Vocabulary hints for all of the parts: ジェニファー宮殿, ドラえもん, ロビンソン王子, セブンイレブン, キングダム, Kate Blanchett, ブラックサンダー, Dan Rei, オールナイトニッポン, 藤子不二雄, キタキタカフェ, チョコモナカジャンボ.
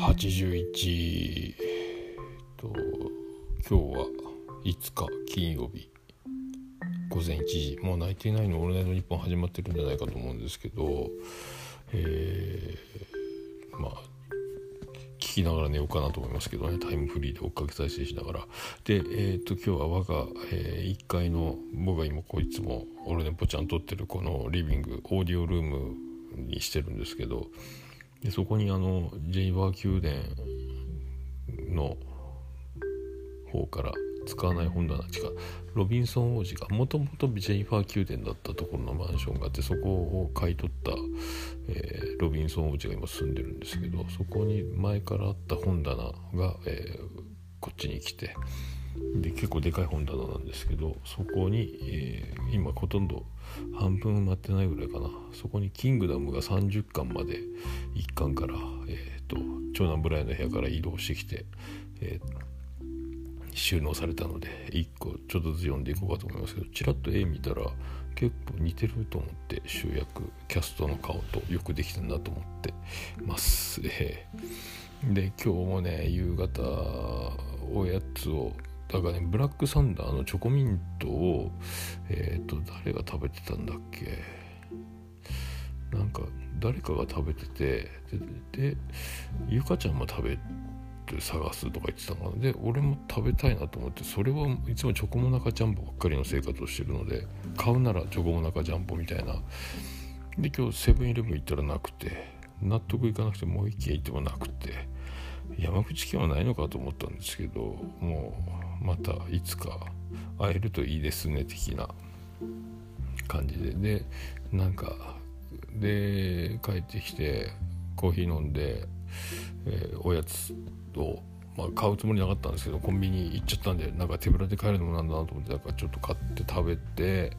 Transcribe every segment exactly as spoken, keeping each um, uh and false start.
はちじゅういち、えっと今日はいつか金曜日ごぜんいちじ、もう泣いていないのオールナイトニッポン始まってるんじゃないかと思うんですけど、えー、まあ聞きながら寝ようかなと思いますけどね、タイムフリーで追っかけ再生しながらで、えー、っと今日は我が、えー、いっかいの僕が今こういつもオルネポちゃん撮ってるこのリビングオーディオルームにしてるんですけど、でそこにあのジェニバー宮殿の方から使わない本棚地下ロビンソン王子がもともとジェニファー宮殿だったところのマンションがあって、そこを買い取った、えー、ロビンソン王子が今住んでるんですけど、そこに前からあった本棚が、えー、こっちに来て、で結構でかい本棚なんですけど、そこに、えー、今ほとんど半分埋まってないぐらいかな、そこにキングダムがさんじゅっかんまでいっかんから、えー、と長男ブライの部屋から移動してきて、えー収納されたのでいっこちょっとずつ読んでいこうかと思いますけど、ちらっと絵見たら結構似てると思って、集約キャストの顔とよくできてるなと思ってます、えー、で今日もね夕方おやつをだからね、ブラックサンダーのチョコミントをえっと誰が食べてたんだっけ、なんか誰かが食べてて、で、でゆかちゃんも食べて探すとか言ってたので、俺も食べたいなと思って、それはいつもチョコモナカジャンボばっかりの生活をしてるので、買うならチョコモナカジャンボみたいなで、今日セブンイレブン行ったらなくて、納得いかなくてもう一軒行ってもなくて、山口県はないのかと思ったんですけど、もうまたいつか会えるといいですね的な感じで、でなんかで帰ってきてコーヒー飲んで、えー、おやつを、まあ、買うつもりなかったんですけどコンビニ行っちゃったんで、なんか手ぶらで帰るのもなんだなと思って、なんかちょっと買って食べて、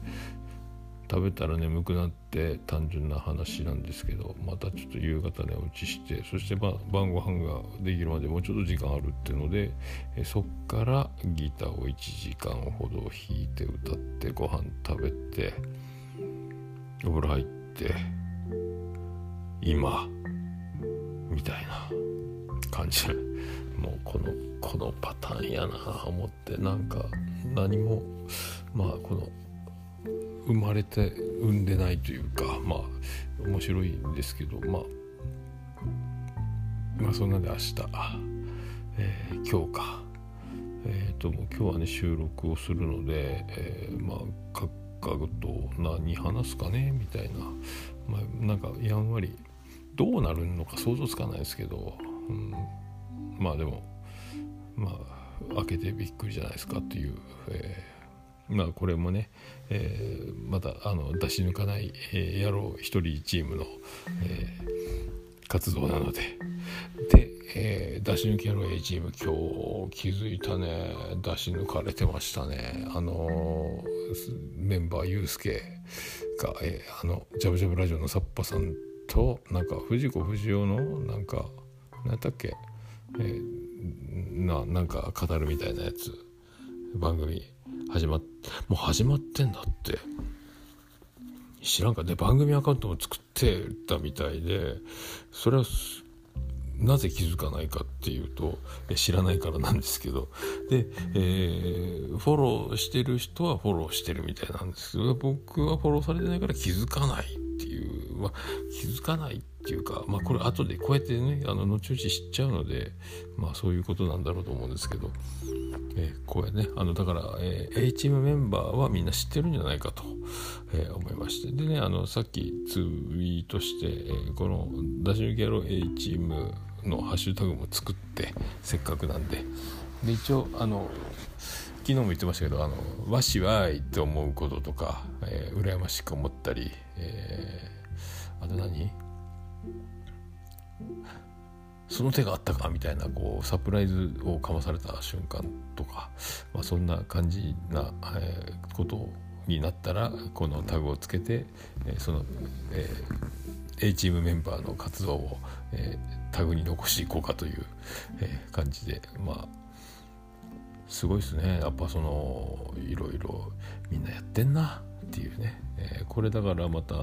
食べたら眠くなって、単純な話なんですけど、またちょっと夕方寝落ちして、そして、ま、晩ご飯ができるまでもうちょっと時間あるっていうので、えー、そっからギターをいちじかんほど弾いて歌ってご飯食べてお風呂入って今みたいな感じ、もうこのこのパターンやなぁ思って、なんか何もまあこの生まれて産んでないというか、まあ面白いんですけど、まあまあそんなんで明日、えー、今日かえっともう今日はね収録をするので、えー、まあ各々と何話すかねみたいな、まあなんかやんわりどうなるのか想像つかないですけど、うん、まあでもまあ開けてびっくりじゃないですかっていう、えー、まあこれもね、えー、またあの出し抜かない、えー、野郎一人チームの、えー、活動なので、で、えー、出し抜き野郎 A チーム今日気づいたね、出し抜かれてましたね。あのー、メンバーゆうすけが、えー、あのジャブジャブラジオのサッパさんとなんか藤子不二雄のなんか何だっけ、えー、ななんか語るみたいなやつ番組始まっもう始まってんだって知らんかで、番組アカウントも作ってたみたいで、それはなぜ気づかないかっていうと知らないからなんですけど、で、えー、フォローしてる人はフォローしてるみたいなんですけど、僕はフォローされてないから気づかないっていう、まあ、気づかないっていうか、まあ、これ後でこうやってねあの後々知っちゃうので、まあ、そういうことなんだろうと思うんですけど、えー、こうやねあのだから、えー、A チームメンバーはみんな知ってるんじゃないかと、えー、思いまして、でねあのさっきツイートして、えー、この出し抜き野郎 A チームのハッシュタグも作って、せっかくなんで、で一応あの昨日も言ってましたけど、あのわしわーいって思うこととか、えー、羨ましく思ったり、えー、あと何その手があったかみたいなこうサプライズをかまされた瞬間とか、まあ、そんな感じな、えー、ことになったらこのタグをつけて、えー、その、えー、A チームメンバーの活動を、えー、タグに残していこうかという、えー、感じで、まあすごいですね。やっぱそのいろいろみんなやってんなっていうね、えー、これだからまた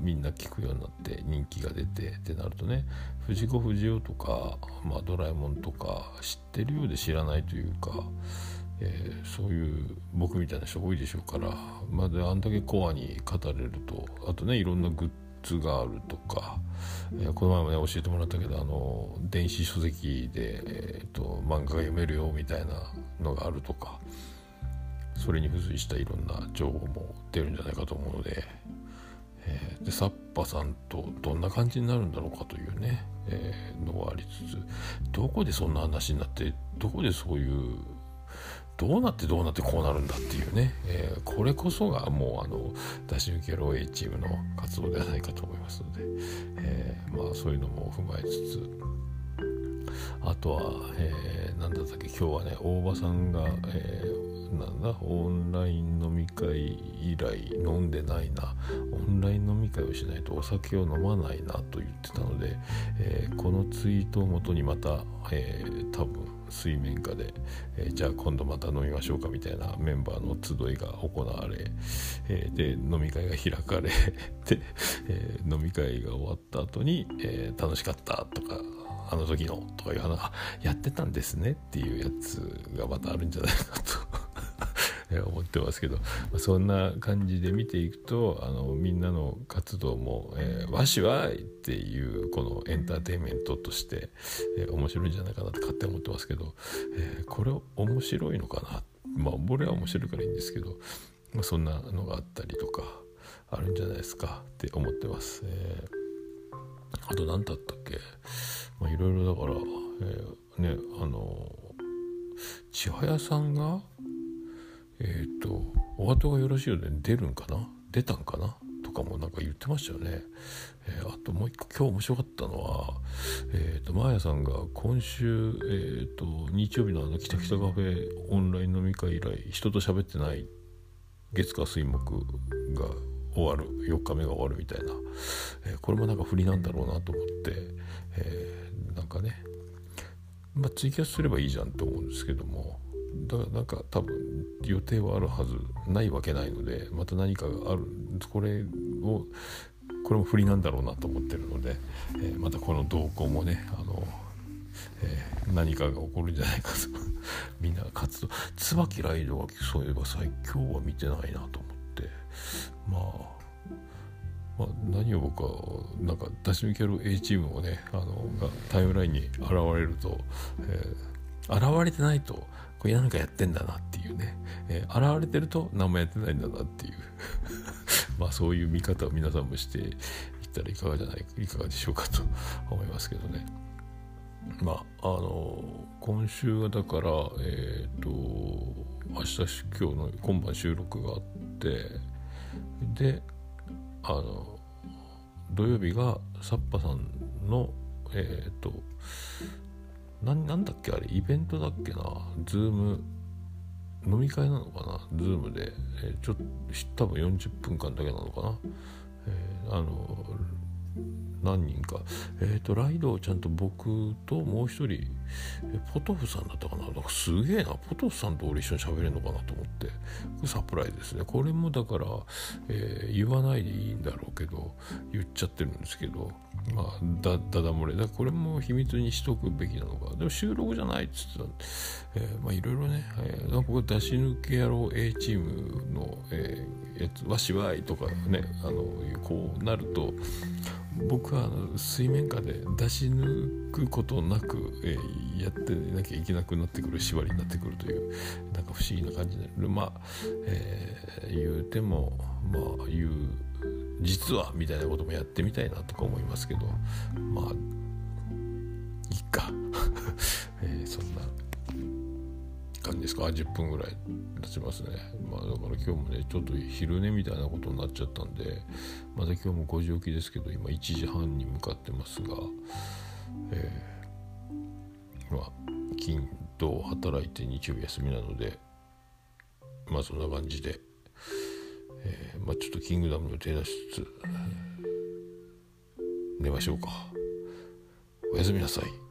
みんな聞くようになって人気が出てってなるとね、藤子不二雄とか、まあ、ドラえもんとか知ってるようで知らないというか、えー、そういう僕みたいな人多いでしょうから、まあ、であんだけコアに語れると、あとねいろんなグッズがあるとか、えー、この前もね教えてもらったけど、あの電子書籍で、えー、と漫画が読めるよみたいなのがあるとか、それに付随したいろんな情報も出るんじゃないかと思うので、えー、でサッパさんとどんな感じになるんだろうかというね、えー、のはありつつ、どこでそんな話になって、どこでそういうどうなってどうなってこうなるんだっていうね、えー、これこそがもうあの出し抜けろ A チームの活動ではないかと思いますので、えー、まあそういうのも踏まえつつ、あとは、えー、なんだったっけ、今日はね大場さんが、えー、なんだオンライン飲み会以来飲んでないな、オンライン飲み会をしないとお酒を飲まないなと言ってたので、えー、このツイートをもとにまた、えー、多分水面下で、えー、じゃあ今度また飲みましょうかみたいなメンバーの集いが行われ、えー、で飲み会が開かれで、えー、飲み会が終わった後に、えー、楽しかったとかあの時のとかいう話やってたんですねっていうやつがまたあるんじゃないかと思ってますけど、そんな感じで見ていくと、あのみんなの活動も、えー、わしわいっていうこのエンターテインメントとして、えー、面白いんじゃないかなって勝手に思ってますけど、えー、これ面白いのかな、まあ俺は面白いからいいんですけど、まあ、そんなのがあったりとかあるんじゃないですかって思ってます、えーあと何だったっけ、まあ、いろいろだから、えー、ね、あの千早さんがえっとお後がよろしいようで出るんかな出たんかなとかもなんか言ってましたよね、えー、あともう一個今日面白かったのは、えー、とマーヤさんが今週、えー、と日曜日のあのキタキタカフェオンライン飲み会以来人と喋ってない月火水木が終わるよっかめが終わるみたいな、えー、これもなんか振りなんだろうなと思って、えー、なんかね、まあ、ツイキャスすればいいじゃんと思うんですけども、だからなんか多分予定はあるはずないわけないので、また何かがある、これをこれも振りなんだろうなと思ってるので、えー、またこの動向もね、あの、えー、何かが起こるんじゃないかとみんな活動、椿ライドはそういえば最強は見てないなと思って、まあ、まあ何を僕はなんか出し抜ける A チームをね、あのがタイムラインに現れると、えー、現れてないとこれ何かやってんだなっていうね、えー、現れてると何もやってないんだなっていうまあそういう見方を皆さんもしていったらいかがじゃないいかがでしょうかと思いますけどね。まああの今週はだからえっと明日今日の今晩収録があって、であの土曜日がサッパさんのえっ、ー、と な, なんだっけあれイベントだっけな、ズーム飲み会なのかな、ズームで、えー、ちょっと多分よんじゅっぷんかんだけなのかな、えー、あの何人かえっ、ー、とライドちゃんと僕ともう一人、えポトフさんだったかな、なんかすげえな、ポトフさんと俺一緒に喋れるのかなと思って、これサプライズですね。これもだから、えー、言わないでいいんだろうけど言っちゃってるんですけど、まあだだだ漏れだ、これも秘密にしとくべきなのか、でも収録じゃないっつってたんで、えー、まあいろいろね、えー、なんかこれ出し抜け野郎 A チームの、えー、やつわしわいとかね、あのこうなると僕は水面下で出し抜くことなく、えー、やってなきゃいけなくなってくる縛りになってくるというなんか不思議な感じになる。まあ、えー、言うてもまあ言う実はみたいなこともやってみたいなとか思いますけど、まあいいか、えー、そんな感じですか。じゅっぷんぐらい経ちますね。まあだから今日もねちょっと昼寝みたいなことになっちゃったんで、また今日もごじ起きですけど今いちじはんに向かってますが、えー、まあ金土働いて日曜日休みなので、まあそんな感じで、えー、まあちょっとキングダムの手出しつつ寝ましょうか。おやすみなさい。